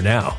now.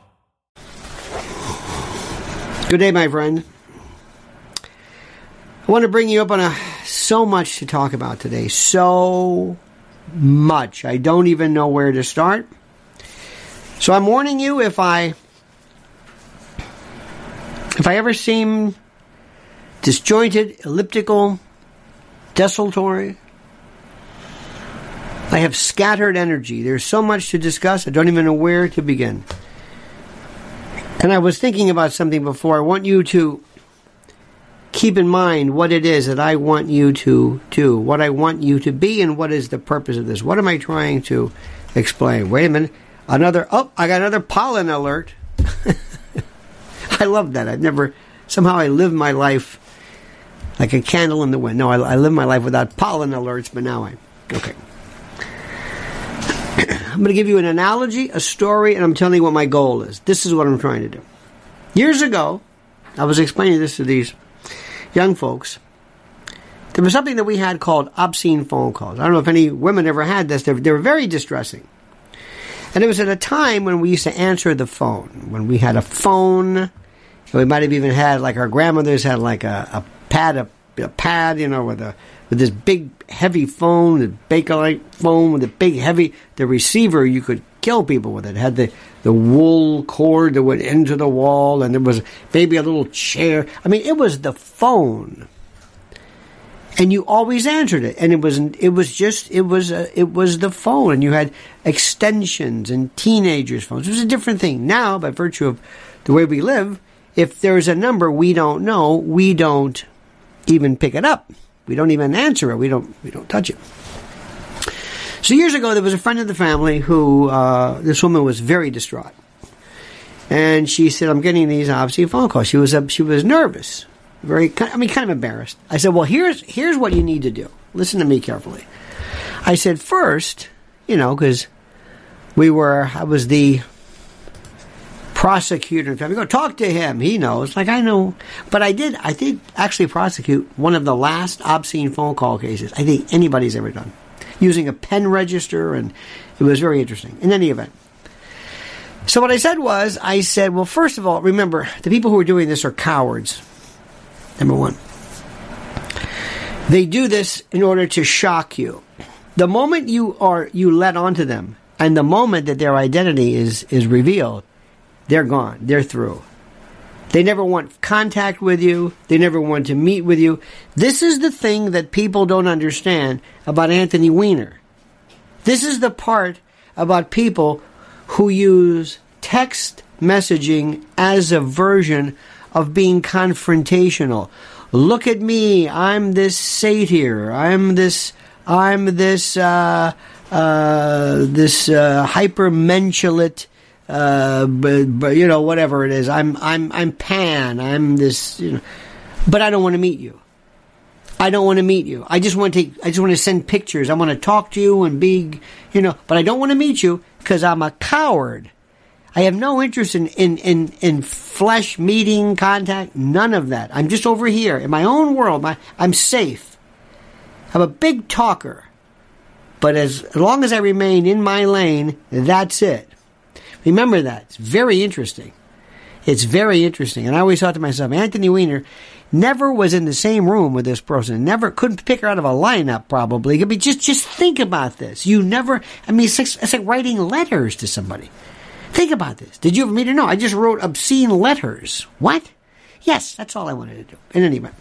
Good day, my friend. I want to bring you up on so much to talk about today. So much. I don't even know where to start. So I'm warning you, if I ever seem disjointed, elliptical, desultory, I have scattered energy. There's so much to discuss, I don't even know where to begin. And I was thinking about something before. I want you to keep in mind what it is that I want you to do, what I want you to be, and what is the purpose of this. What am I trying to explain? Wait a minute. I got another pollen alert. I love that. Somehow I live my life like a candle in the wind. No, I live my life without pollen alerts, but now okay. I'm going to give you an analogy, a story, and I'm telling you what my goal is. This is what I'm trying to do. Years ago, I was explaining this to these young folks. There was something that we had called obscene phone calls. I don't know if any women ever had this. They were very distressing. And it was at a time when we used to answer the phone, when we had a phone, and we might have even had, like our grandmothers had like a pad, you know, with this big heavy phone, the Bakelite phone with the big heavy, the receiver, you could kill people with it. It had the wool cord that went into the wall, and there was maybe a little chair. I mean, it was the phone. And you always answered it, and it was the phone, and you had extensions and teenagers' phones. It was a different thing. Now, by virtue of the way we live, if there's a number we don't know, we don't even pick it up. We don't even answer it. We don't touch it. So years ago, there was a friend of the family who this woman was very distraught, and she said, "I'm getting these obscene phone calls." She was nervous. Kind of embarrassed. I said, well, here's what you need to do. Listen to me carefully. I said, first, you know, because I was the prosecutor. Go talk to him. He knows. Like, I know. But I did actually prosecute one of the last obscene phone call cases I think anybody's ever done, using a pen register, and it was very interesting. In any event. So what I said was, well, first of all, remember, the people who are doing this are cowards. Number one, they do this in order to shock you. The moment you let on to them, and the moment that their identity is revealed, they're gone. They're through. They never want contact with you. They never want to meet with you. This is the thing that people don't understand about Anthony Weiner. This is the part about people who use text messaging as a version of being confrontational. Look at me, I'm this satyr, I'm this hypermensculate, you know, whatever it is. I'm Pan. I'm this, you know, but I don't want to meet you. I just want to send pictures. I want to talk to you and be, you know, but I don't want to meet you because I'm a coward. I have no interest in flesh, meeting, contact, none of that. I'm just over here in my own world. I'm safe. I'm a big talker. But as long as I remain in my lane, that's it. Remember that. It's very interesting. And I always thought to myself, Anthony Weiner never was in the same room with this person. Never, couldn't pick her out of a lineup probably. I mean, just think about this. You never, I mean, it's like writing letters to somebody. Think about this. Did you ever meet her? No, I just wrote obscene letters. What? Yes, that's all I wanted to do. In any event.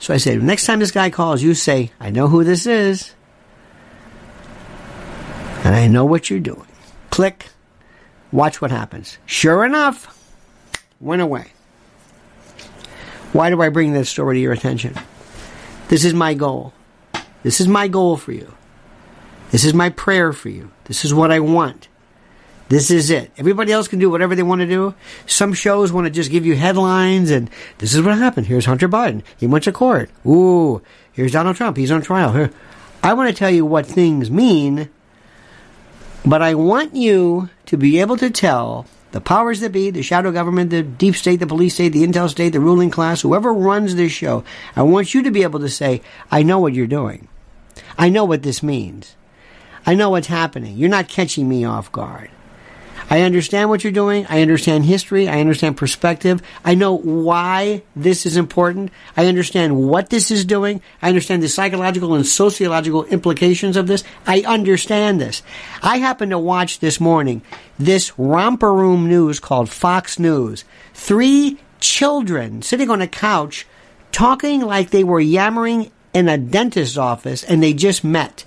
So I said, next time this guy calls, you say, I know who this is. And I know what you're doing. Click. Watch what happens. Sure enough, went away. Why do I bring this story to your attention? This is my goal. This is my goal for you. This is my prayer for you. This is what I want. This is it. Everybody else can do whatever they want to do. Some shows want to just give you headlines and this is what happened. Here's Hunter Biden. He went to court. Ooh, here's Donald Trump. He's on trial. Here. I want to tell you what things mean, but I want you to be able to tell the powers that be, the shadow government, the deep state, the police state, the intel state, the ruling class, whoever runs this show, I want you to be able to say, I know what you're doing. I know what this means. I know what's happening. You're not catching me off guard. I understand what you're doing. I understand history. I understand perspective. I know why this is important. I understand what this is doing. I understand the psychological and sociological implications of this. I understand this. I happened to watch this morning this romper room news called Fox News. 3 children sitting on a couch talking like they were yammering in a dentist's office and they just met.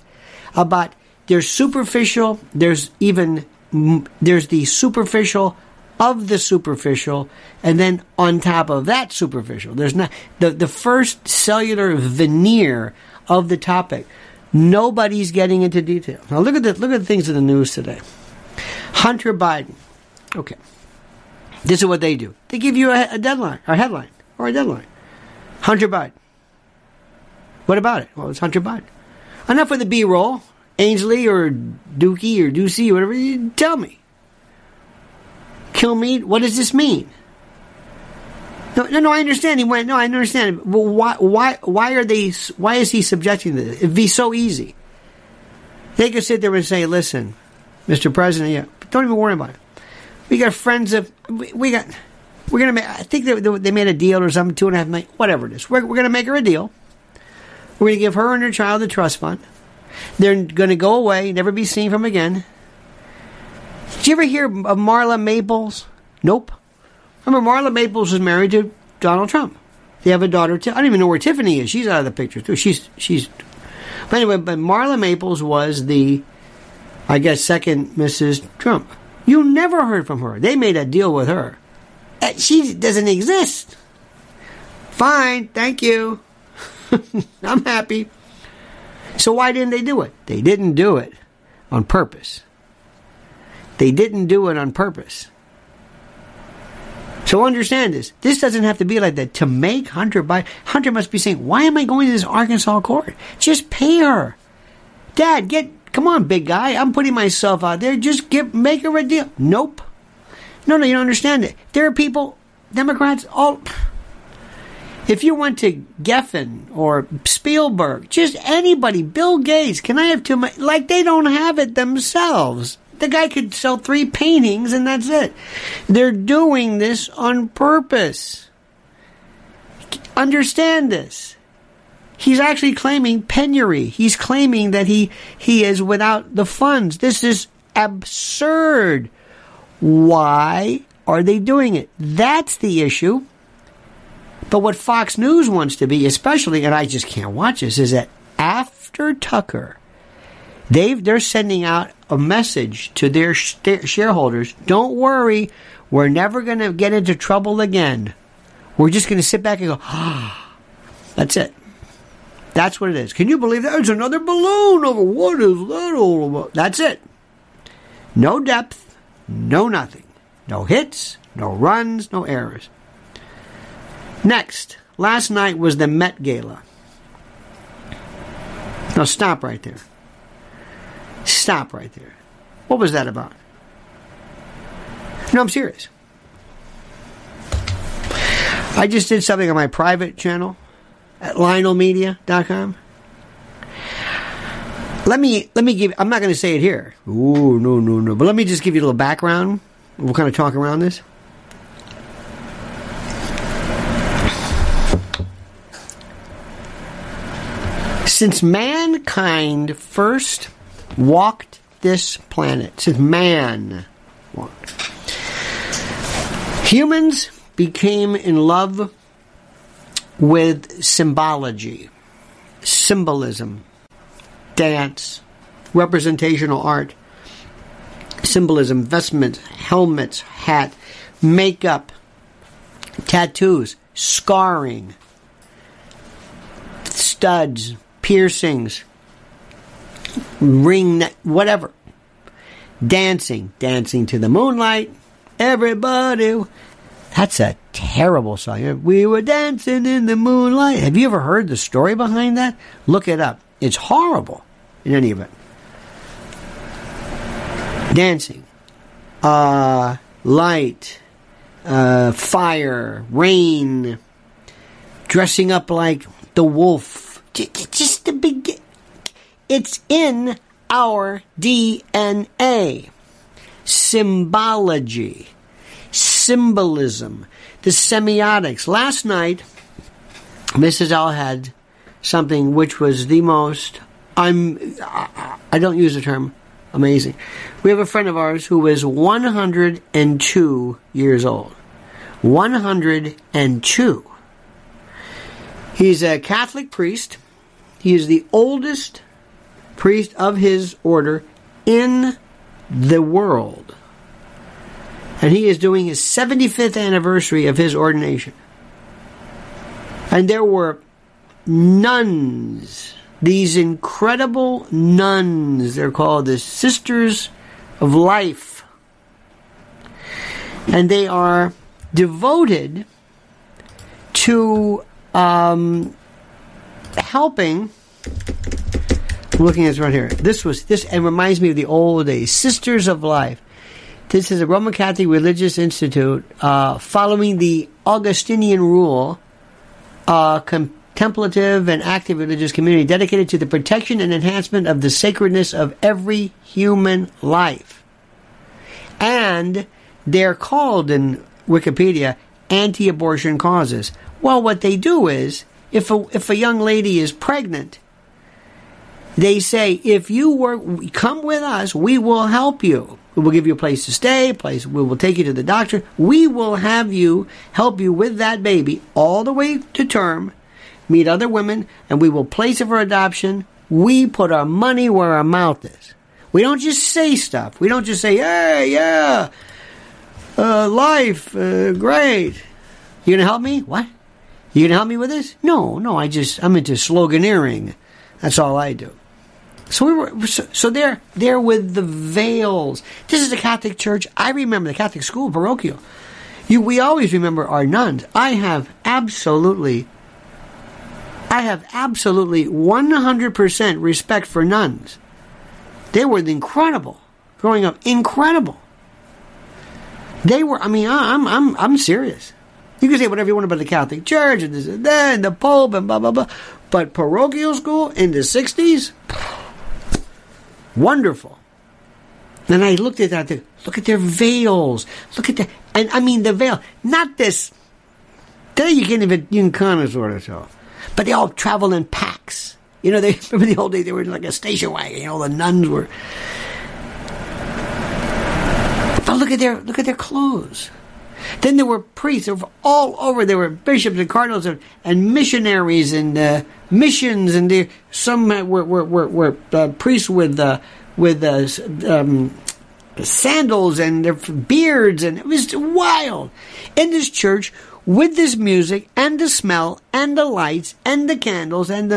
About their superficial, there's the superficial of the superficial, and then on top of that superficial, there's not the first cellular veneer of the topic. Nobody's getting into detail. Now look at the things in the news today. Hunter Biden. Okay, this is what they do. They give you a headline. Hunter Biden. What about it? Well, it's Hunter Biden. Enough with the B-roll. Ainsley or Dookie or Doocy or whatever, you tell me. Kill me? What does this mean? No, I understand. He went, no, I understand. But why is he subjecting this? It'd be so easy. They could sit there and say, listen, Mr. President, yeah, don't even worry about it. We got friends of, we're going to make, I think they made a deal or something, $2.5 million, whatever it is. We're going to make her a deal. We're going to give her and her child the trust fund. They're going to go away, never be seen from again. Did you ever hear of Marla Maples? Nope. Remember, Marla Maples was married to Donald Trump. They have a daughter. I don't even know where Tiffany is. She's out of the picture, too. She's. But anyway, but Marla Maples was the, I guess, second Mrs. Trump. You never heard from her. They made a deal with her. She doesn't exist. Fine. Thank you. I'm happy. So why didn't they do it? They didn't do it on purpose. They didn't do it on purpose. So understand this. This doesn't have to be like that. To make Hunter Biden, Hunter must be saying, why am I going to this Arkansas court? Just pay her. Dad, come on, big guy. I'm putting myself out there. Just make her a deal. Nope. No, you don't understand it. There are people, Democrats, all... If you went to Geffen or Spielberg, just anybody, Bill Gates, can I have too much? Like, they don't have it themselves. The guy could sell 3 paintings and that's it. They're doing this on purpose. Understand this. He's actually claiming penury. He's claiming that he is without the funds. This is absurd. Why are they doing it? That's the issue. But what Fox News wants to be, especially, and I just can't watch this, is that after Tucker, they're sending out a message to their shareholders. Don't worry, we're never going to get into trouble again. We're just going to sit back and go, ah, that's it. That's what it is. Can you believe that? It's another balloon over. What is that all about? That's it. No depth, no nothing. No hits, no runs, no errors. Next, last night was the Met Gala. Now stop right there. Stop right there. What was that about? No, I'm serious. I just did something on my private channel at LionelMedia.com. Let me give, I'm not going to say it here. Ooh, no. But let me just give you a little background. We'll kind of talk around this. Since mankind first walked this planet, since man walked, humans became in love with symbology, symbolism, dance, representational art, symbolism, vestments, helmets, hat, makeup, tattoos, scarring, studs, piercings, ring, whatever. Dancing to the moonlight. Everybody. That's a terrible song. We were dancing in the moonlight. Have you ever heard the story behind that? Look it up. It's horrible in any event. Dancing. Light. Fire. Rain. Dressing up like the wolf. Just the beginning. It's in our DNA. Symbology. Symbolism. The semiotics. Last night, Mrs. L had something which was the most, I don't use the term amazing. We have a friend of ours who is 102 years old. 102. He's a Catholic priest. He is the oldest priest of his order in the world. And he is doing his 75th anniversary of his ordination. And there were nuns, these incredible nuns. They're called the Sisters of Life. And they are devoted to helping I'm looking at this right here. This and reminds me of the old days. Sisters of Life. This is a Roman Catholic religious institute following the Augustinian rule, contemplative and active religious community dedicated to the protection and enhancement of the sacredness of every human life. And they're called in Wikipedia anti-abortion causes. Well, what they do is, if a young lady is pregnant, they say, if you were, come with us, we will help you. We will give you a place to stay, we will take you to the doctor. We will have you, help you with that baby all the way to term, meet other women, and we will place it for adoption. We put our money where our mouth is. We don't just say stuff. We don't just say, hey, yeah, life, great. You going to help me? What? You going to help me with this? No, I'm into sloganeering. That's all I do. So they're with the veils. This is the Catholic Church. I remember the Catholic school, parochial. We always remember our nuns. I have absolutely 100% respect for nuns. They were incredible. Growing up, incredible. They were. I mean, I'm serious. You can say whatever you want about the Catholic Church and this and that and the Pope and blah blah blah. But parochial school in the 60s, wonderful. And I looked at that. Look at their veils. Look at that. And I mean the veil. Not this. Today you can kind of sort of tell. But they all travel in packs. You know, they remember the old days, they were like a station wagon. You know, the nuns were. But look at their clothes. Then there were priests all over. There were bishops and cardinals and missionaries and missions, and some were priests with sandals and their beards, and it was wild. In this church, with this music and the smell and the lights and the candles and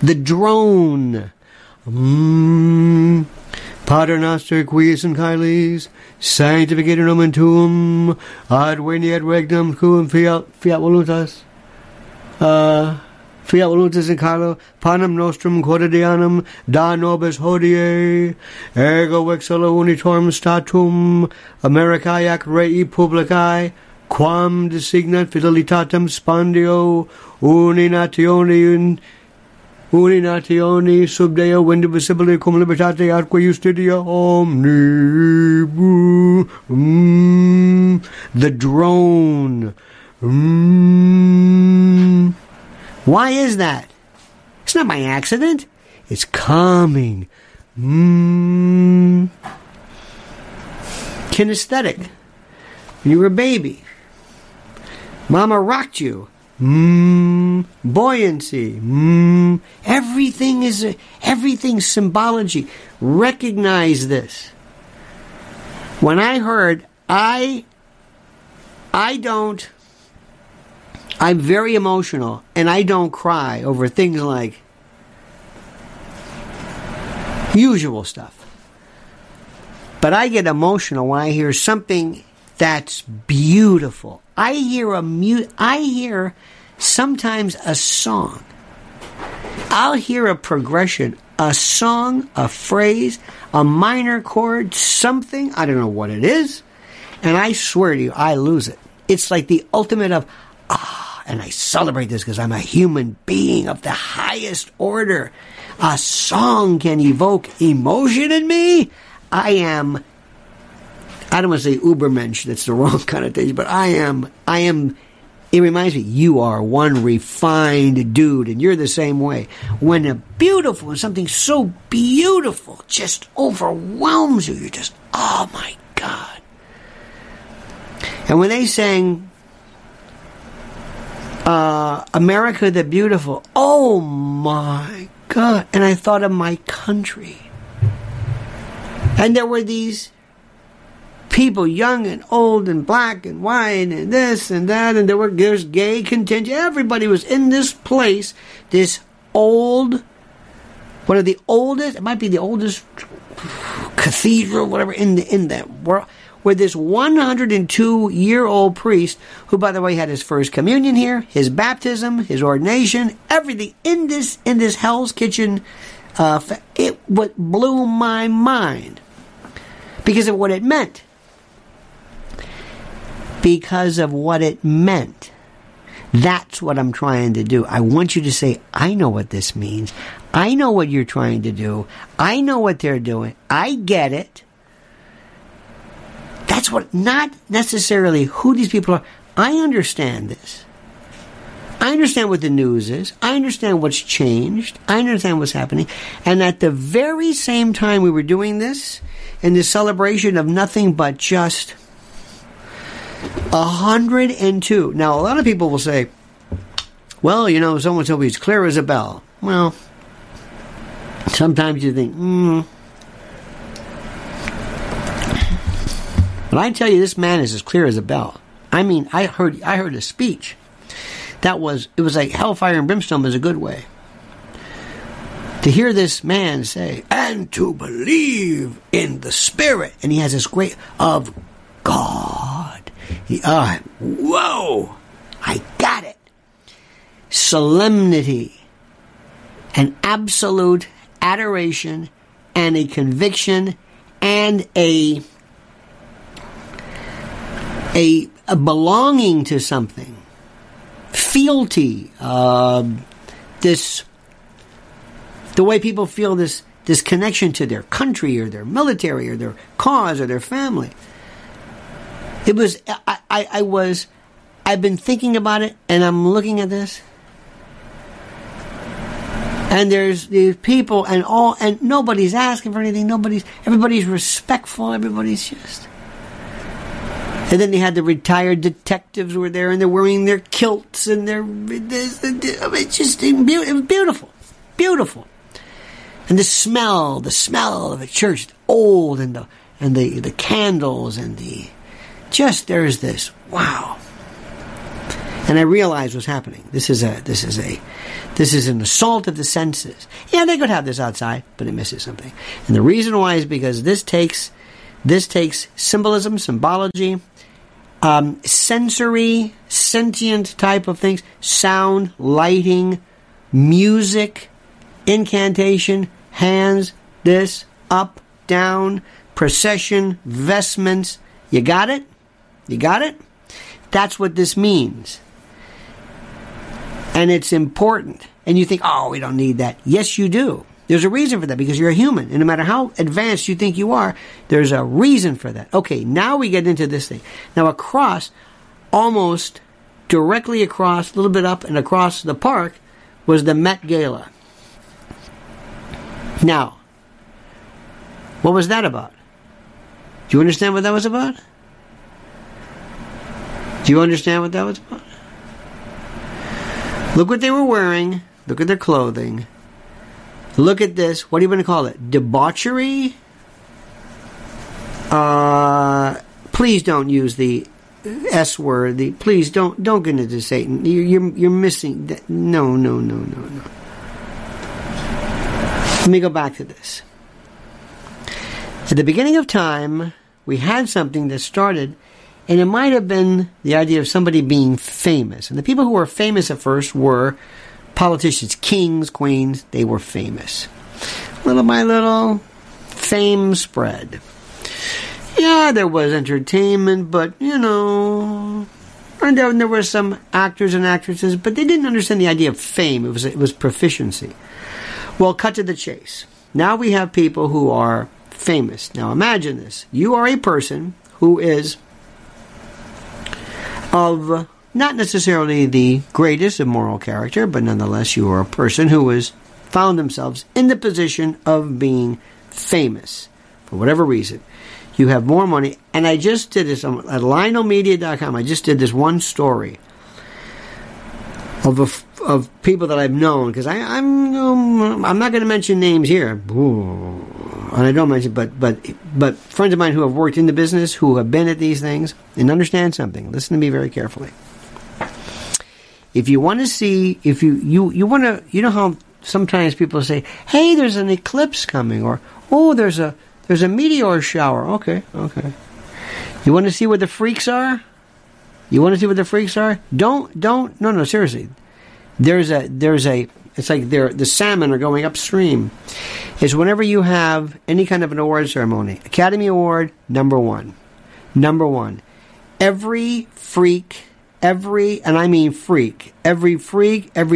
the drone. Pater noster qui in Caelis, sanctificate nomen tuum, ad veni ad regnum tuum fiat voluntas, fiat voluntas in Caelo, panem nostrum quotidianum, da nobis hodie, ergo ex solo unitorm statum, Americae ac rei publicae, quam designat fidelitatem spandio, uninationi sub deo indivisibility cum libertate atque justitia omni. The drone. Why is that? It's not by accident. It's calming. Kinesthetic. When you were a baby, Mama rocked you. Buoyancy. Everything's symbology. Recognize this. When I heard I'm very emotional and I don't cry over things like usual stuff. But I get emotional when I hear something that's beautiful. I hear sometimes a song. I'll hear a progression, a song, a phrase, a minor chord, something. I don't know what it is. And I swear to you, I lose it. It's like the ultimate of, and I celebrate this because I'm a human being of the highest order. A song can evoke emotion in me. I don't want to say Ubermensch, that's the wrong connotation, but I am, it reminds me, you are one refined dude, and you're the same way. When something so beautiful just overwhelms you, you're just, oh my God. And when they sang America the Beautiful, oh my God, and I thought of my country. And there were these people, young and old and black and white and this and that, and there was gay contingent. Everybody was in this place, this old, one of the oldest, it might be the oldest cathedral, whatever, in the world. with this 102-year-old priest who, by the way, had his first communion here, his baptism, his ordination, everything in this Hell's Kitchen. It blew my mind because of what it meant. Because of what it meant. That's what I'm trying to do. I want you to say, I know what this means. I know what you're trying to do. I know what they're doing. I get it. That's what, not necessarily who these people are. I understand this. I understand what the news is. I understand what's changed. I understand what's happening. And at the very same time we were doing this, in this celebration of nothing but just 102. Now, a lot of people will say, well, you know, so-and-so is clear as a bell. Well, sometimes you think, But I tell you, this man is as clear as a bell. I mean, I heard a speech. It was like hellfire and brimstone is a good way. To hear this man say, and to believe in the Spirit. And he has this great, of God. Whoa, I got it. Solemnity, an absolute adoration, and a conviction, and a belonging to something. Fealty, the way people feel this connection to their country or their military or their cause or their family. It was, I've been thinking about it and I'm looking at this. And there's these people and nobody's asking for anything. Everybody's respectful. Everybody's just. And then they had the retired detectives were there, and they're wearing their kilts, and they're it's just beautiful, beautiful. And the smell of a church, old, and the candles, and the just there's this wow. And I realized what's happening. This is an assault of the senses. Yeah, they could have this outside, but it misses something. And the reason why is because this takes symbolism, symbology. Sensory, sentient type of things, sound, lighting, music, incantation, hands, this, up, down, procession, vestments. You got it? You got it? That's what this means. And it's important. And you think, oh, we don't need that. Yes, you do. There's a reason for that, because you're a human. And no matter how advanced you think you are, there's a reason for that. Okay, now we get into this thing. Now across, almost directly across, a little bit up and across the park, was the Met Gala. Now, what was that about? Do you understand what that was about? Do you understand what that was about? Look what they were wearing. Look at their clothing. Look at this. What are you going to call it? Debauchery? Please don't use the S word. Please don't get into Satan. You're missing that. No. Let me go back to this. At the beginning of time, we had something that started, and it might have been the idea of somebody being famous. And the people who were famous at first were politicians, kings, queens, they were famous. Little by little, fame spread. Yeah, there was entertainment, but, you know, and there were some actors and actresses, but they didn't understand the idea of fame. It was proficiency. Well, cut to the chase. Now we have people who are famous. Now imagine this. You are a person who is of not necessarily the greatest of moral character, but nonetheless you are a person who has found themselves in the position of being famous. For whatever reason. You have more money. And I just did this at LionelMedia.com. I just did this one story of people that I've known. Because I'm not going to mention names here. And I don't mention, but friends of mine who have worked in the business, who have been at these things, and understand something. Listen to me very carefully. If you want to see, if you want to, you know how sometimes people say, "Hey, there's an eclipse coming," or "Oh, there's a meteor shower." Okay. You want to see where the freaks are? You want to see what the freaks are? Don't, no, seriously. There's a, it's like the salmon are going upstream. It's whenever you have any kind of an award ceremony. Academy Award, number one. Every freak, every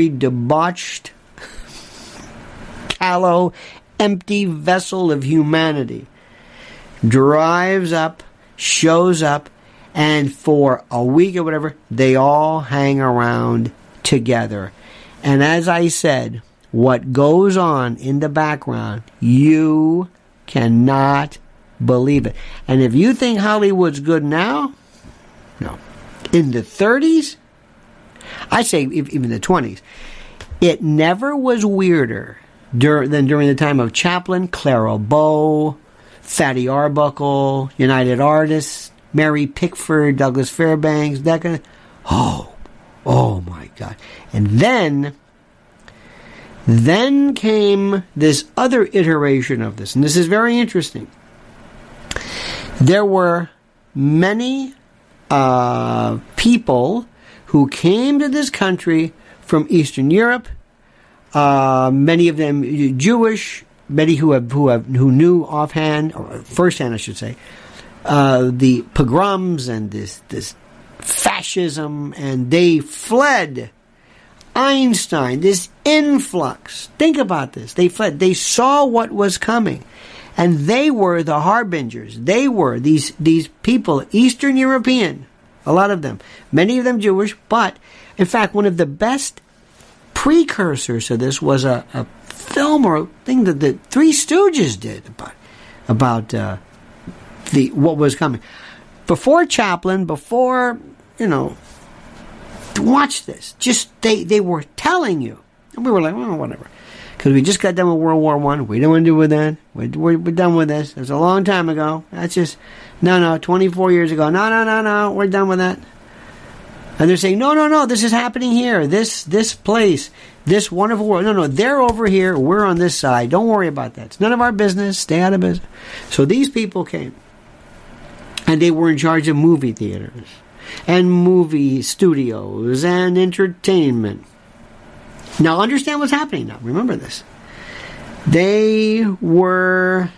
debauched, callow, empty vessel of humanity drives up, shows up, and for a week or whatever, they all hang around together. And as I said, what goes on in the background, you cannot believe it. And if you think Hollywood's good now, no. In the 30s, I say even the 20s, it never was weirder than during the time of Chaplin, Clara Bow, Fatty Arbuckle, United Artists, Mary Pickford, Douglas Fairbanks, that kind of... Oh my God. And then came this other iteration of this, and this is very interesting. There were many people who came to this country from Eastern Europe, many of them Jewish, many who knew offhand, or firsthand I should say, the pogroms and this fascism, and they fled Einstein, this influx. Think about this. They fled. They saw what was coming, and they were the harbingers. They were these people, Eastern European, a lot of them, many of them Jewish, but in fact, one of the best precursors to this was a film or thing that the Three Stooges did about the what was coming. Before Chaplin, watch this. Just they were telling you, and we were like, well, whatever, because we just got done with World War I. We don't want to do with that. We're done with this. It was a long time ago. That's just 24 years ago. No. We're done with that. And they're saying, no. This is happening here. This place. This wonderful world. No. They're over here. We're on this side. Don't worry about that. It's none of our business. Stay out of business. So these people came. And they were in charge of movie theaters and movie studios and entertainment. Now understand what's happening now. Remember this. They were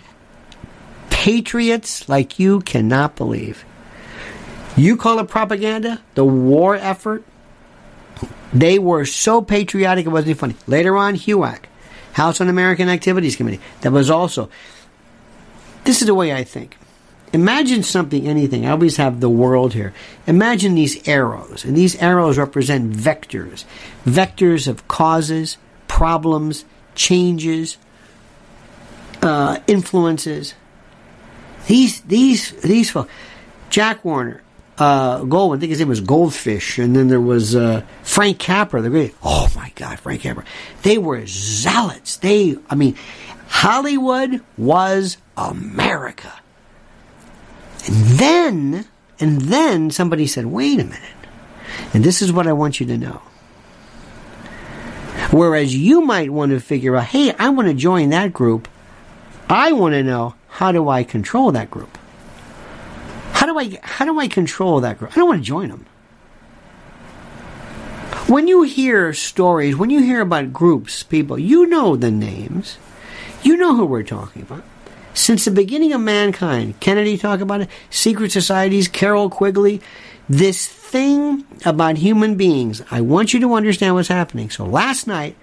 patriots like you cannot believe. You call it propaganda, the war effort. They were so patriotic it wasn't even funny. Later on, HUAC, House on American Activities Committee. That was also... This is the way I think. Imagine something, anything. I always have the world here. Imagine these arrows. And these arrows represent vectors. Vectors of causes, problems, changes, influences. These folks. Jack Warner, Goldwyn, I think his name was Goldfish. And then there was Frank Capra, the great. Oh my God, Frank Capra. They were zealots. Hollywood was America. And then somebody said, wait a minute. And this is what I want you to know. Whereas you might want to figure out, hey, I want to join that group. I want to know, how do I control that group? How do I control that group? I don't want to join them. When you hear stories, when you hear about groups, people, you know the names. You know who we're talking about. Since the beginning of mankind, Kennedy talked about it, secret societies, Carol Quigley, this thing about human beings. I want you to understand what's happening. So last night,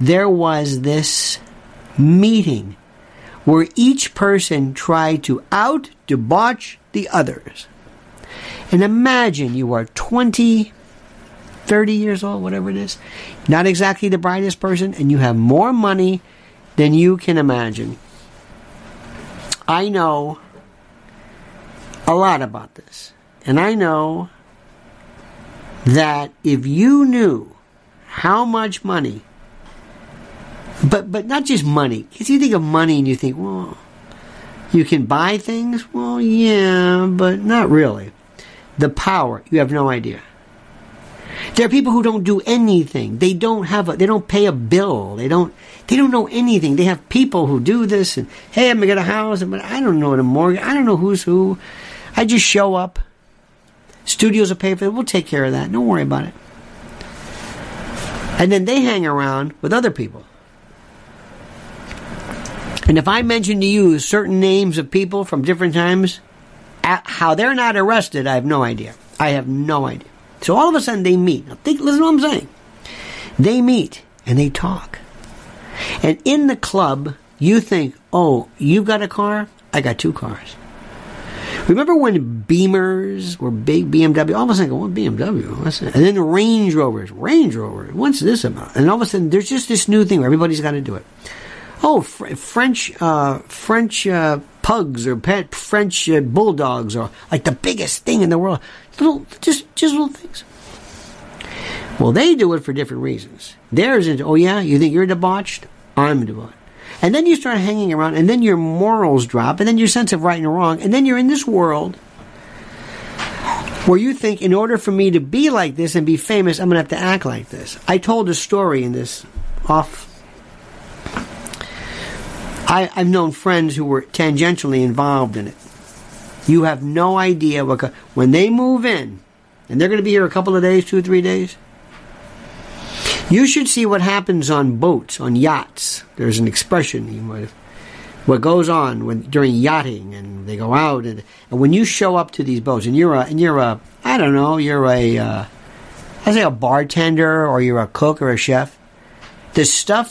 there was this meeting where each person tried to out-debauch the others. And imagine you are 20, 30 years old, whatever it is, not exactly the brightest person, and you have more money than you can imagine. I know a lot about this. And I know that if you knew how much money, but not just money, because you think of money and you think, well, you can buy things? Well, yeah, but not really. The power, you have no idea. There are people who don't do anything. They don't have they don't pay a bill. They don't know anything. They have people who do this and hey, I'm gonna get a house, but I don't know the mortgage. I don't know who's who. I just show up. Studios will pay for it. We'll take care of that. Don't worry about it. And then they hang around with other people. And if I mention to you certain names of people from different times, how they're not arrested, I have no idea. I have no idea. So all of a sudden they meet. Now think, listen to what I'm saying. They meet and they talk. And in the club, you think, oh, you've got a car? I got two cars. Remember when Beamers were big, BMW? All of a sudden, what BMW? What's that? And then Range Rovers. Range Rover. What's this about? And all of a sudden, there's just this new thing where everybody's got to do it. Oh, French pugs or pet French bulldogs are like the biggest thing in the world. Little, just little things. Well, they do it for different reasons. Theirs is, oh yeah, you think you're debauched? I'm debauched. And then you start hanging around, and then your morals drop, and then your sense of right and wrong, and then you're in this world where you think, in order for me to be like this and be famous, I'm going to have to act like this. I told a story in this off. I've known friends who were tangentially involved in it. You have no idea what. When they move in, and they're going to be here a couple of days, 2 or 3 days, you should see what happens on boats, on yachts. There's an expression, what goes on during yachting, and they go out, and when you show up to these boats, and you're a bartender, or you're a cook or a chef, the stuff.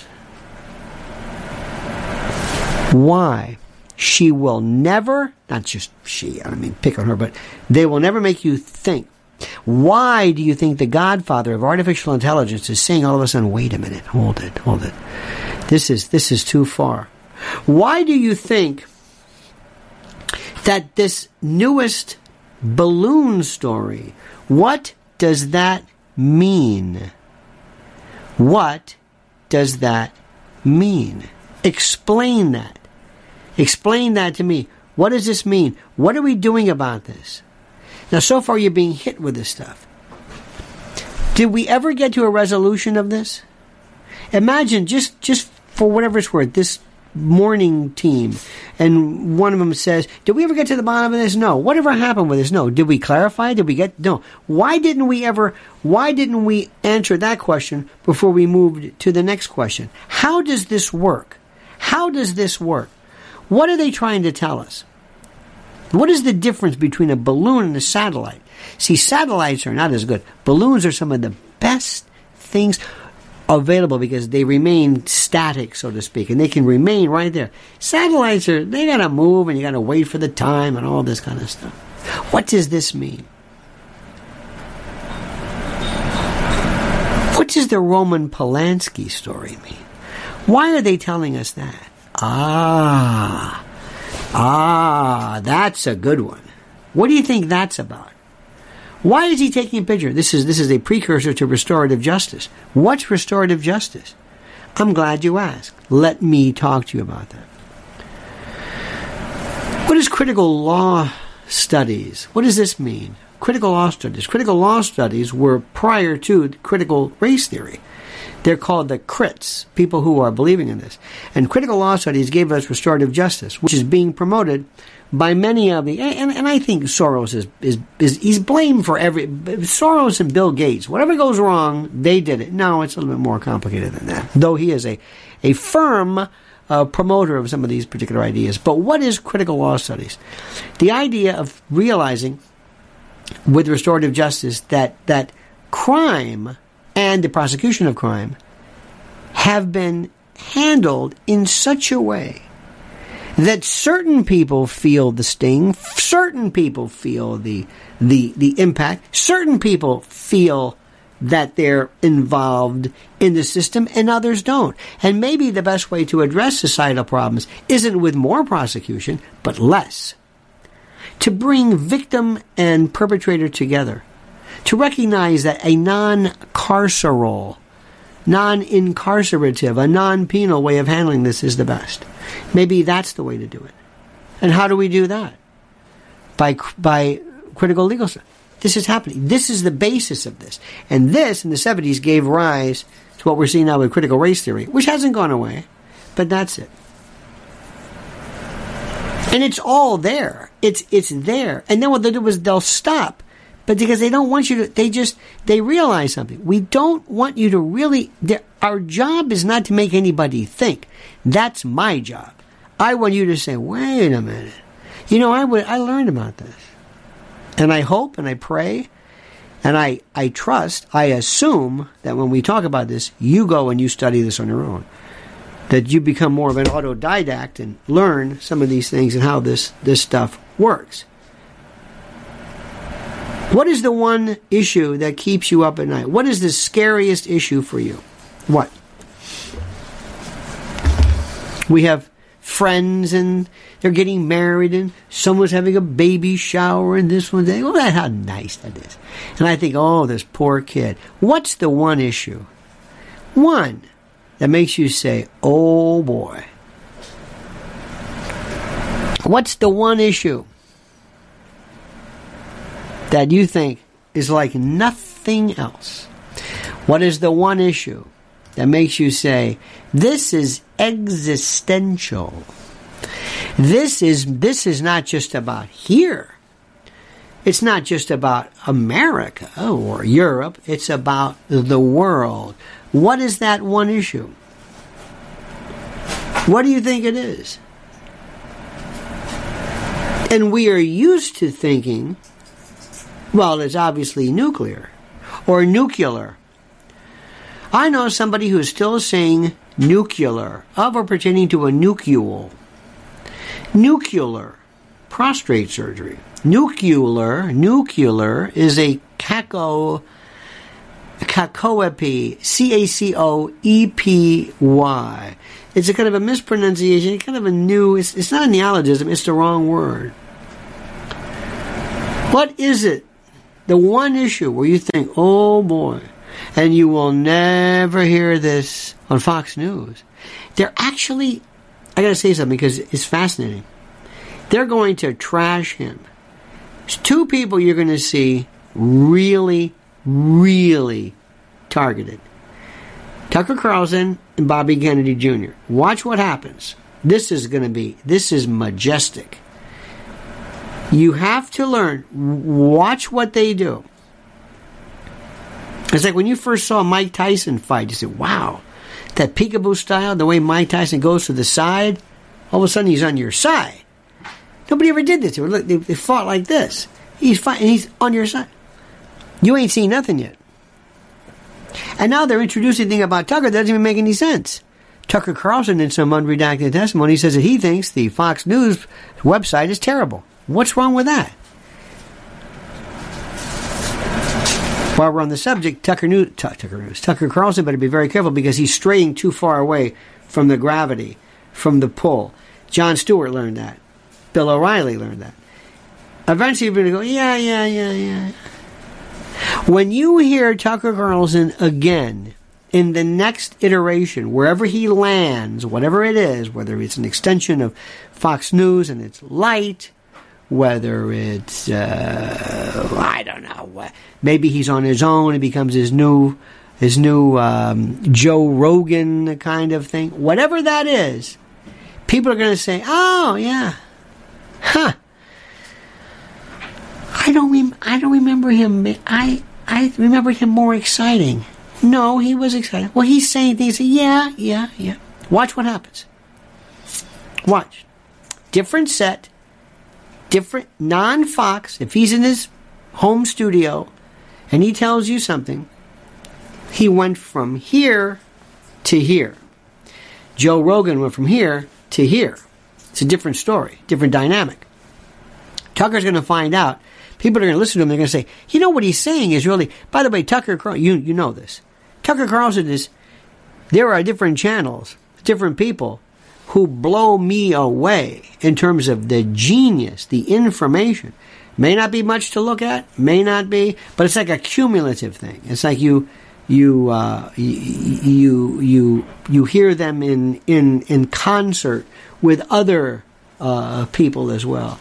Why? She will never, not just she, I don't mean pick on her, but they will never make you think. Why do you think the Godfather of artificial intelligence is saying all of a sudden, wait a minute, hold it. This is too far. Why do you think that this newest balloon story, what does that mean? What does that mean? Explain that. Explain that to me. What does this mean? What are we doing about this? Now, so far you're being hit with this stuff. Did we ever get to a resolution of this? Imagine, just for whatever it's worth, this morning team, and one of them says, did we ever get to the bottom of this? No. Whatever happened with this? No. Did we clarify? Did we get? No. Why didn't we answer that question before we moved to the next question? How does this work? What are they trying to tell us? What is the difference between a balloon and a satellite? See, satellites are not as good. Balloons are some of the best things. available because they remain static, so to speak, and they can remain right there. Satellites are, they gotta move and you gotta wait for the time and all this kind of stuff. What does this mean? What does the Roman Polanski story mean? Why are they telling us that? Ah, that's a good one. What do you think that's about? Why is he taking a picture? This is a precursor to restorative justice. What's restorative justice? I'm glad you asked. Let me talk to you about that. What is critical law studies? What does this mean? Critical law studies. Critical law studies were prior to critical race theory. They're called the crits, people who are believing in this. And critical law studies gave us restorative justice, which is being promoted by many of the... And I think Soros is he's blamed for every... Soros and Bill Gates, whatever goes wrong, they did it. No, it's a little bit more complicated than that. Though he is a firm promoter of some of these particular ideas. But what is critical law studies? The idea of realizing, with restorative justice, that crime... and the prosecution of crime have been handled in such a way that certain people feel the sting, certain people feel the impact, certain people feel that they're involved in the system and others don't. And maybe the best way to address societal problems isn't with more prosecution, but less. To bring victim and perpetrator together. To recognize that a non-carceral, non-incarcerative, a non-penal way of handling this is the best. Maybe that's the way to do it. And how do we do that? By critical legal stuff. This is happening. This is the basis of this. And this, in the 70s, gave rise to what we're seeing now with critical race theory, which hasn't gone away, but that's it. And it's all there. It's there. And then what they'll do is they'll stop. But because they don't want you to, they realize something. We don't want you to really, our job is not to make anybody think. That's my job. I want you to say, wait a minute. You know, I learned about this. And I hope and I pray and I trust, I assume that when we talk about this, you go and you study this on your own. That you become more of an autodidact and learn some of these things and how this stuff works. What is the one issue that keeps you up at night? What is the scariest issue for you? What? We have friends and they're getting married and someone's having a baby shower and this one day. Oh, that's how nice that is. And I think, oh, this poor kid. What's the one issue? One that makes you say, oh boy. What's the one issue that you think is like nothing else? What is the one issue that makes you say, this is existential? This is not just about here. It's not just about America or Europe. It's about the world. What is that one issue? What do you think it is? And we are used to thinking, well, it's obviously nuclear or nuclear. I know somebody who is still saying nuclear, of or pertaining to a nucleol. Nuclear prostate surgery. Nuclear is a cacoepy, C-A-C-O-E-P-Y. It's a kind of a mispronunciation, kind of a new, it's not a neologism, it's the wrong word. What is it? The one issue where you think, oh boy, and you will never hear this on Fox News. They're actually, I got to say something because it's fascinating. They're going to trash him. There's two people you're going to see really, really targeted. Tucker Carlson and Bobby Kennedy Jr. Watch what happens. This is majestic. You have to learn. Watch what they do. It's like when you first saw Mike Tyson fight, you said, wow, that peekaboo style, the way Mike Tyson goes to the side, all of a sudden he's on your side. Nobody ever did this. Look, they fought like this. He's fighting, he's on your side. You ain't seen nothing yet. And now they're introducing a thing about Tucker that doesn't even make any sense. Tucker Carlson, in some unredacted testimony, says that he thinks the Fox News website is terrible. What's wrong with that? While we're on the subject, Tucker Carlson better be very careful because he's straying too far away from the gravity, from the pull. Jon Stewart learned that. Bill O'Reilly learned that. Eventually, you're going to go, yeah. When you hear Tucker Carlson again in the next iteration, wherever he lands, whatever it is, whether it's an extension of Fox News and its light, whether it's, I don't know, maybe he's on his own, it becomes his new Joe Rogan kind of thing, whatever that is, people are going to say, oh, yeah, huh. I don't remember him. I remember him more exciting. No, he was exciting. Well, he's saying things. Yeah. Watch what happens. Watch. Different set. Different. Non-Fox. If he's in his home studio and he tells you something, he went from here to here. Joe Rogan went from here to here. It's a different story. Different dynamic. Tucker's going to find out. People are going to listen to him. They're going to say, you know what he's saying is really... By the way, Tucker Carlson... You know this. Tucker Carlson is... There are different channels, different people who blow me away in terms of the genius, the information. May not be much to look at. May not be... But it's like a cumulative thing. It's like you hear them in concert with other people as well.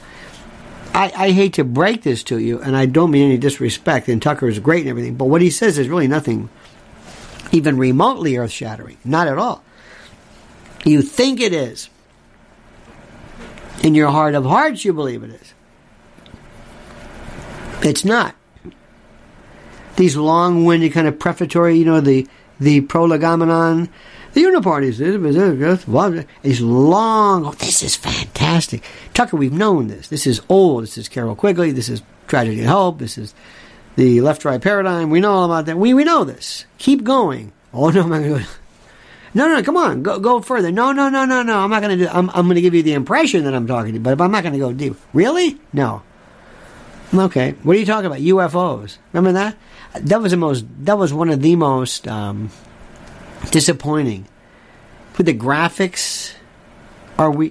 I hate to break this to you, and I don't mean any disrespect, and Tucker is great and everything, but what he says is really nothing even remotely earth-shattering. Not at all. You think it is. In your heart of hearts, you believe it is. It's not. These long-winded kind of prefatory, the prolegomenon, the uniparty is it's long. Oh, this is fantastic. Tucker, we've known this. This is old. This is Carol Quigley. This is Tragedy and Hope. This is the left-right paradigm. We know all about that. We know this. Keep going. Oh, no, I'm not going to go. No, come on. Go further. No. I'm not going to do I'm going to give you the impression that I'm talking to you, but I'm not going to go deep. Really? No. Okay. What are you talking about? UFOs. Remember that? That was one of the most... disappointing. With the graphics, are we?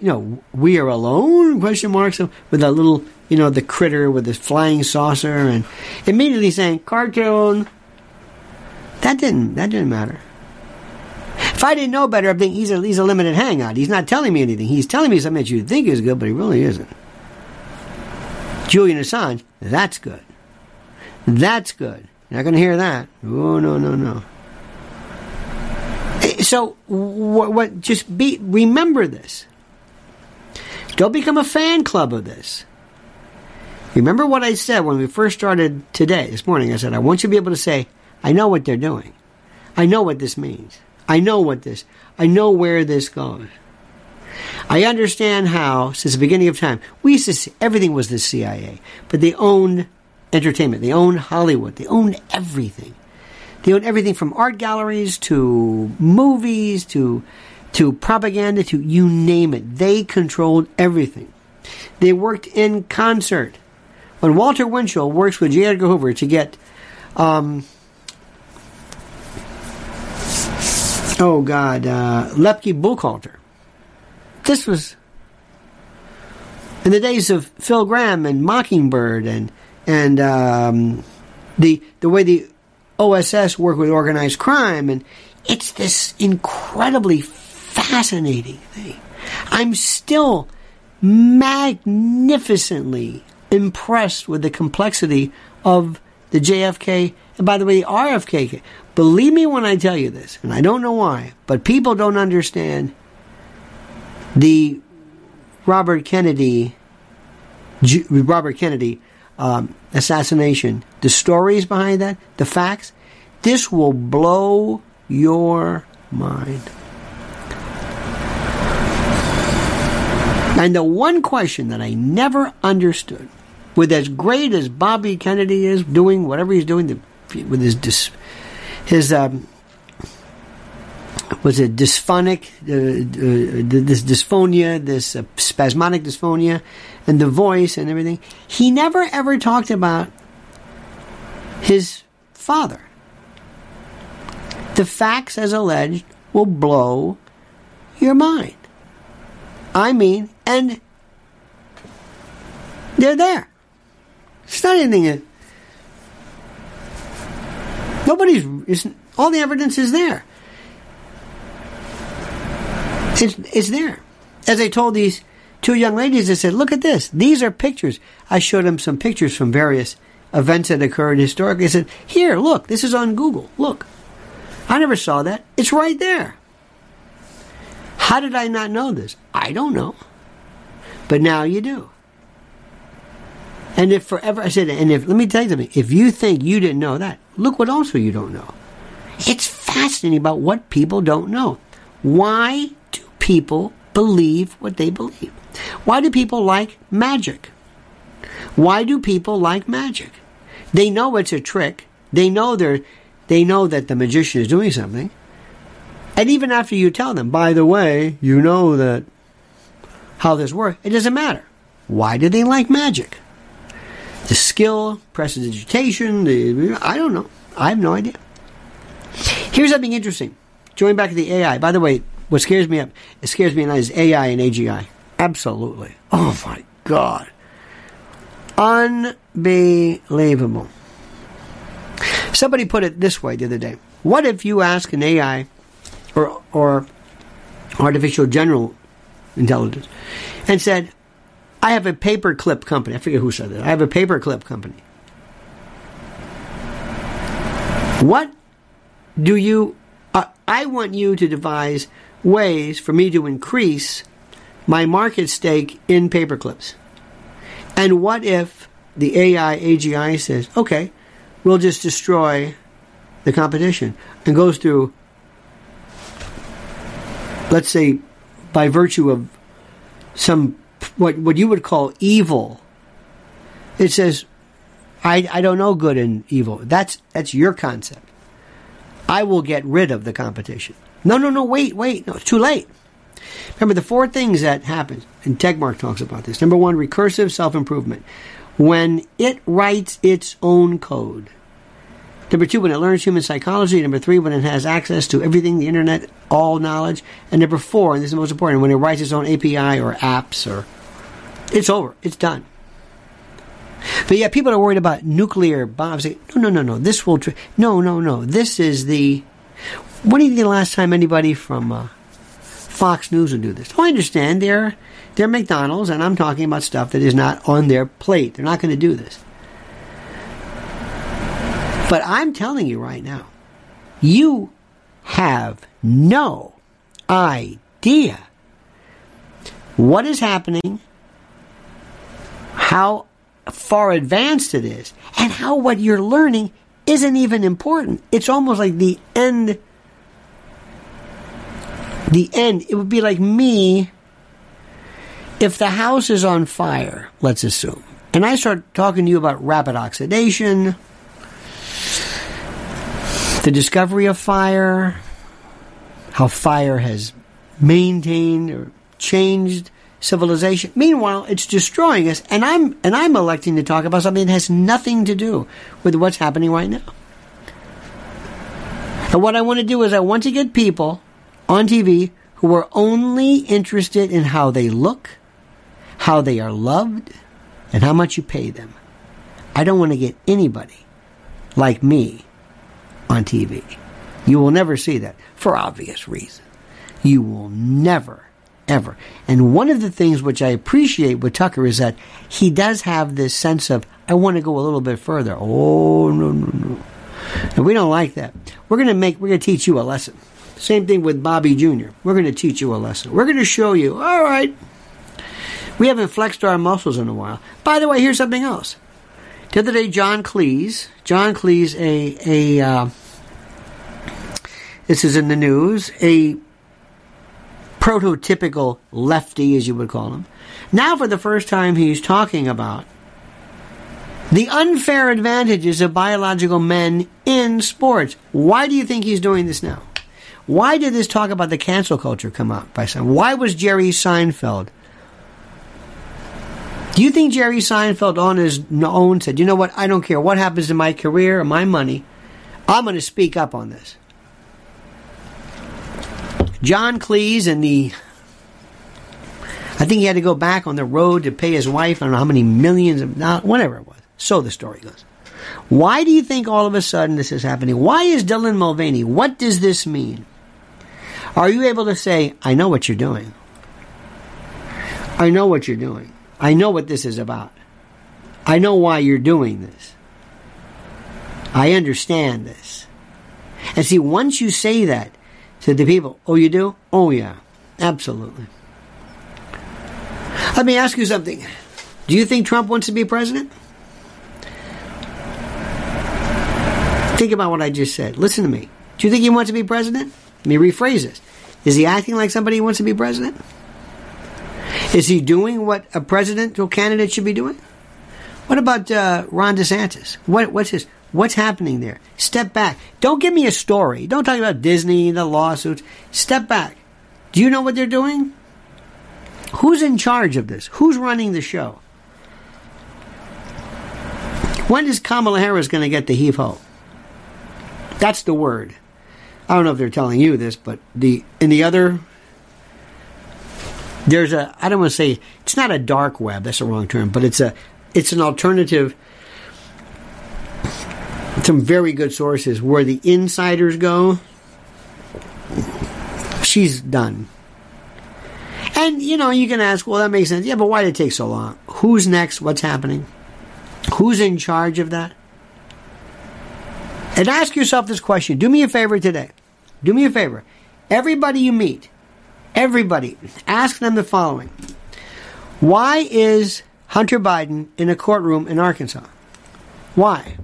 We are alone? Question marks with that little, the critter with the flying saucer, and immediately saying cartoon. That didn't matter. If I didn't know better, I'd think he's a limited hangout. He's not telling me anything. He's telling me something that you think is good, but he really isn't. Julian Assange, that's good. That's good. You're not going to hear that. Oh no. So, what? Just remember this. Don't become a fan club of this. Remember what I said when we first started today, this morning. I said, I want you to be able to say, I know what they're doing. I know what this means. I know where this goes. I understand how, since the beginning of time, we used to see everything was the CIA. But they owned entertainment. They owned Hollywood. They owned everything. They own everything from art galleries to movies to propaganda to you name it. They controlled everything. They worked in concert. When Walter Winchell works with J. Edgar Hoover to get, Lepke Buchhalter. This was in the days of Phil Gramm and Mockingbird and the way the OSS work with organized crime, and it's this incredibly fascinating thing. I'm still magnificently impressed with the complexity of the JFK, and by the way, the RFK. Believe me when I tell you this, and I don't know why, but people don't understand the Robert Kennedy assassination, the stories behind that, the facts. This will blow your mind. And the one question that I never understood, with as great as Bobby Kennedy is doing, whatever he's doing, with his was it dysphonic, this dysphonia, this spasmodic dysphonia, and the voice and everything. He never ever talked about his father. The facts, as alleged, will blow your mind. I mean, and they're there. It's not anything that, all the evidence is there. It's there. As I told these two young ladies, I said, look at this. These are pictures. I showed them some pictures from various events that occurred historically. I said, here, look. This is on Google. Look. I never saw that. It's right there. How did I not know this? I don't know. But now you do. And if forever, I said, and if, let me tell you something. If you think you didn't know that, look what also you don't know. It's fascinating about what people don't know. Why do people believe what they believe? Why do people like magic? Why do people like magic? They know it's a trick. They know that the magician is doing something. And even after you tell them, by the way, you know that how this works, it doesn't matter. Why do they like magic? The skill, prestidigitation, I don't know. I have no idea. Here's something interesting. Going back to the AI. By the way, what scares me up, it scares me a lot is AI and AGI. Absolutely. Oh my God. Unbelievable. Somebody put it this way the other day. What if you ask an AI or artificial general intelligence and said, I have a paperclip company. I forget who said that. I have a paperclip company. What do you... I want you to devise ways for me to increase my market stake in paperclips. And what if the AI, AGI says, okay, we'll just destroy the competition, and goes through, let's say, by virtue of some... What you would call evil. It says, I don't know good and evil. That's your concept. I will get rid of the competition. No, wait. No, it's too late. Remember the four things that happen, and Tegmark talks about this. Number one, recursive self-improvement. When it writes its own code. Number two, when it learns human psychology. Number three, when it has access to everything, the internet, all knowledge. And number four, and this is the most important, when it writes its own API or apps or... It's over. It's done. But yeah, people are worried about nuclear bombs. No. This will... No. This is the... When do you think the last time anybody from Fox News would do this? Oh, I understand. They're McDonald's, and I'm talking about stuff that is not on their plate. They're not going to do this. But I'm telling you right now, you have no idea what is happening, how far advanced it is, and how what you're learning isn't even important. It's almost like the end. The end. It would be like me, if the house is on fire, let's assume, and I start talking to you about rapid oxidation, the discovery of fire, how fire has maintained or changed civilization. Meanwhile, it's destroying us, and I'm electing to talk about something that has nothing to do with what's happening right now. And what I want to do is I want to get people on TV who are only interested in how they look, how they are loved, and how much you pay them. I don't want to get anybody like me on TV. You will never see that for obvious reason. You will never, ever. And one of the things which I appreciate with Tucker is that he does have this sense of, I want to go a little bit further. Oh, no. And we don't like that. We're going to teach you a lesson. Same thing with Bobby Jr. We're going to teach you a lesson. We're going to show you, all right, we haven't flexed our muscles in a while. By the way, here's something else. The other day, John Cleese, this is in the news, a prototypical lefty, as you would call him. Now for the first time, he's talking about the unfair advantages of biological men in sports. Why do you think he's doing this now? Why did this talk about the cancel culture come up by some? Why was Jerry Seinfeld? Do you think Jerry Seinfeld on his own said, you know what, I don't care what happens to my career or my money, I'm going to speak up on this? John Cleese and I think he had to go back on the road to pay his wife, I don't know how many millions of dollars, whatever it was. So the story goes. Why do you think all of a sudden this is happening? Why is Dylan Mulvaney? What does this mean? Are you able to say, I know what you're doing. I know what you're doing. I know what this is about. I know why you're doing this. I understand this. And see, once you say that to the people, oh, you do? Oh, yeah. Absolutely. Let me ask you something. Do you think Trump wants to be president? Think about what I just said. Listen to me. Do you think he wants to be president? Let me rephrase this. Is he acting like somebody who wants to be president? Is he doing what a presidential candidate should be doing? What about Ron DeSantis? What's happening there? Step back. Don't give me a story. Don't talk about Disney, the lawsuits. Step back. Do you know what they're doing? Who's in charge of this? Who's running the show? When is Kamala Harris going to get the heave-ho? That's the word. I don't know if they're telling you this, but there's a, I don't want to say, it's not a dark web, that's the wrong term, but it's an alternative, some very good sources where the insiders go. She's done. And, you know, you can ask, well, that makes sense. Yeah, but why did it take so long? Who's next? What's happening? Who's in charge of that? And ask yourself this question. Do me a favor today. Do me a favor. Everybody you meet, everybody, ask them the following. Why is Hunter Biden in a courtroom in Arkansas? Why?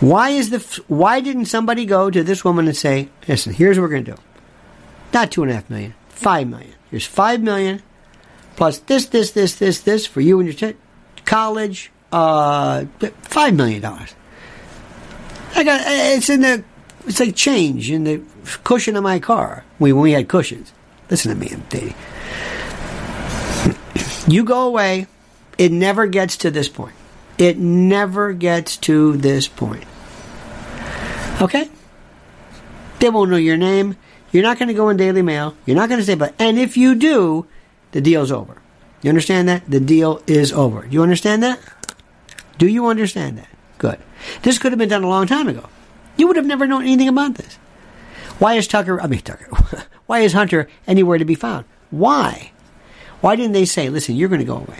Why didn't somebody go to this woman and say, listen, here's what we're going to do. Not $2.5 million. $5 million. Here's $5 million plus this for you and your college. $5 million. It's like change in the cushion of my car. We had cushions. Listen to me, I'm dating. You go away. It never gets to this point. It never gets to this point. Okay? They won't know your name. You're not going to go in Daily Mail. You're not going to say, but, and if you do, the deal's over. You understand that? The deal is over. Do you understand that? Do you understand that? Good. This could have been done a long time ago. You would have never known anything about this. Why is Hunter anywhere to be found? Why? Why didn't they say, listen, you're going to go away?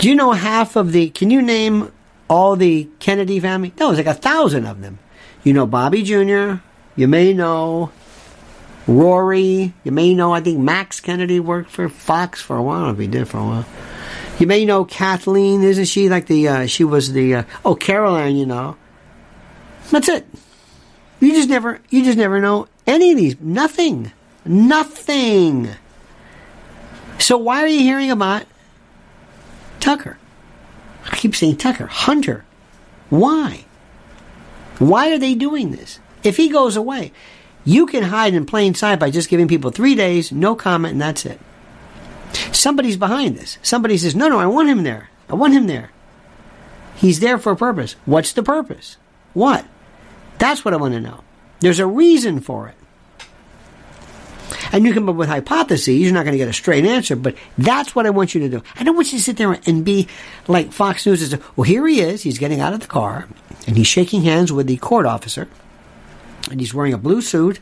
Do you know can you name all the Kennedy family? No, there's like 1,000 of them. You know Bobby Jr., you may know Rory, you may know, I think Max Kennedy worked for Fox for a while, I don't know if he did for a while. You may know Kathleen, isn't she like Caroline, you know. That's it. You just never know any of these. Nothing. Nothing. So why are you hearing about Tucker? I keep saying Tucker. Hunter. Why? Why are they doing this? If he goes away, you can hide in plain sight by just giving people 3 days, no comment, and that's it. Somebody's behind this. Somebody says, no, I want him there. I want him there. He's there for a purpose. What's the purpose? What? That's what I want to know. There's a reason for it. And you come up with hypotheses. You're not going to get a straight answer, but that's what I want you to do. I don't want you to sit there and be like Fox News. Is, well, here he is. He's getting out of the car, and he's shaking hands with the court officer, and he's wearing a blue suit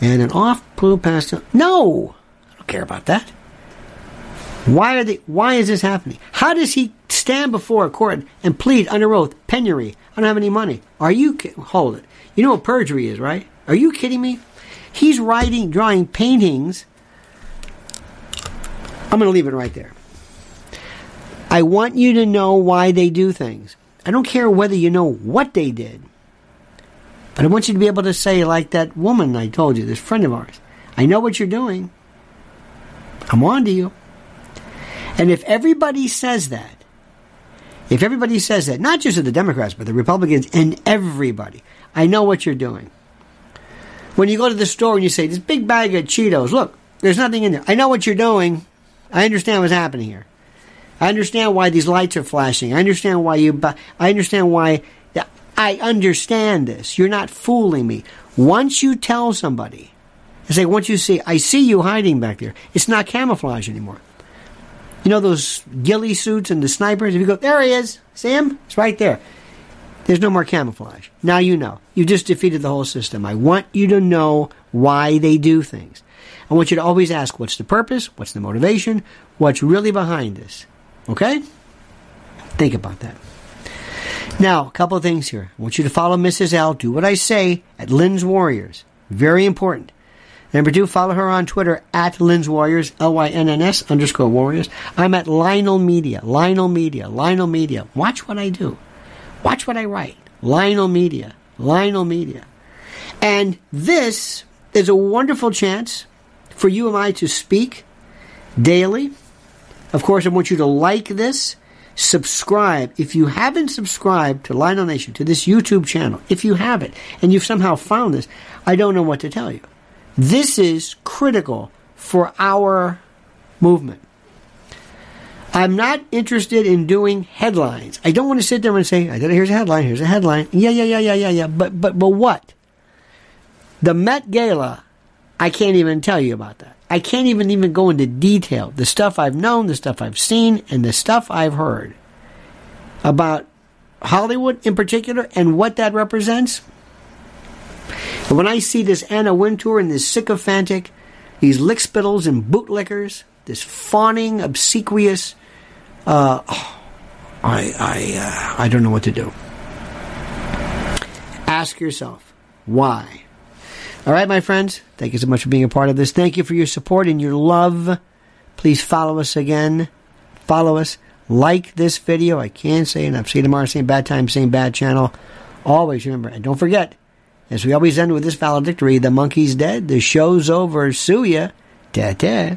and an off-blue pastel. No! I don't care about that. Why is this happening? How does he stand before a court and plead under oath, penury, I don't have any money? Hold it. You know what perjury is, right? Are you kidding me? He's drawing paintings. I'm going to leave it right there. I want you to know why they do things. I don't care whether you know what they did. But I want you to be able to say, like that woman I told you, this friend of ours, I know what you're doing. I'm on to you. And if everybody says that, If everybody says that, not just the Democrats, but the Republicans and everybody, I know what you're doing. When you go to the store and you say, this big bag of Cheetos, look, there's nothing in there. I know what you're doing. I understand what's happening here. I understand why these lights are flashing. I understand why you... I understand this. You're not fooling me. Once you tell somebody, it's like once you see, I see you hiding back there. It's not camouflage anymore. You know those ghillie suits and the snipers? If you go, there he is. See him? It's right there. There's no more camouflage. Now you know. You just defeated the whole system. I want you to know why they do things. I want you to always ask, what's the purpose? What's the motivation? What's really behind this? Okay? Think about that. Now, a couple of things here. I want you to follow Mrs. L. Do what I say at Lynn's Warriors. Very important. Number two, follow her on Twitter at Lynn's Warriors, LYNNS_Warriors. I'm at Lionel Media, Lionel Media, Lionel Media. Watch what I do. Watch what I write. Lionel Media, Lionel Media. And this is a wonderful chance for you and I to speak daily. Of course, I want you to like this. Subscribe. If you haven't subscribed to Lionel Nation, to this YouTube channel, if you haven't, and you've somehow found this, I don't know what to tell you. This is critical for our movement. I'm not interested in doing headlines. I don't want to sit there and say, here's a headline, here's a headline. Yeah. But what? The Met Gala, I can't even tell you about that. I can't even go into detail. The stuff I've known, the stuff I've seen, and the stuff I've heard about Hollywood in particular and what that represents. And when I see this Anna Wintour and this sycophantic, these lickspittles and bootlickers, this fawning, obsequious, I don't know what to do. Ask yourself, why? All right, my friends, thank you so much for being a part of this. Thank you for your support and your love. Please follow us again. Follow us. Like this video. I can't say enough. See you tomorrow. Same bad time, same bad channel. Always remember, and don't forget, as we always end with this valedictory, the monkey's dead, the show's over, sue ya. Ta-ta.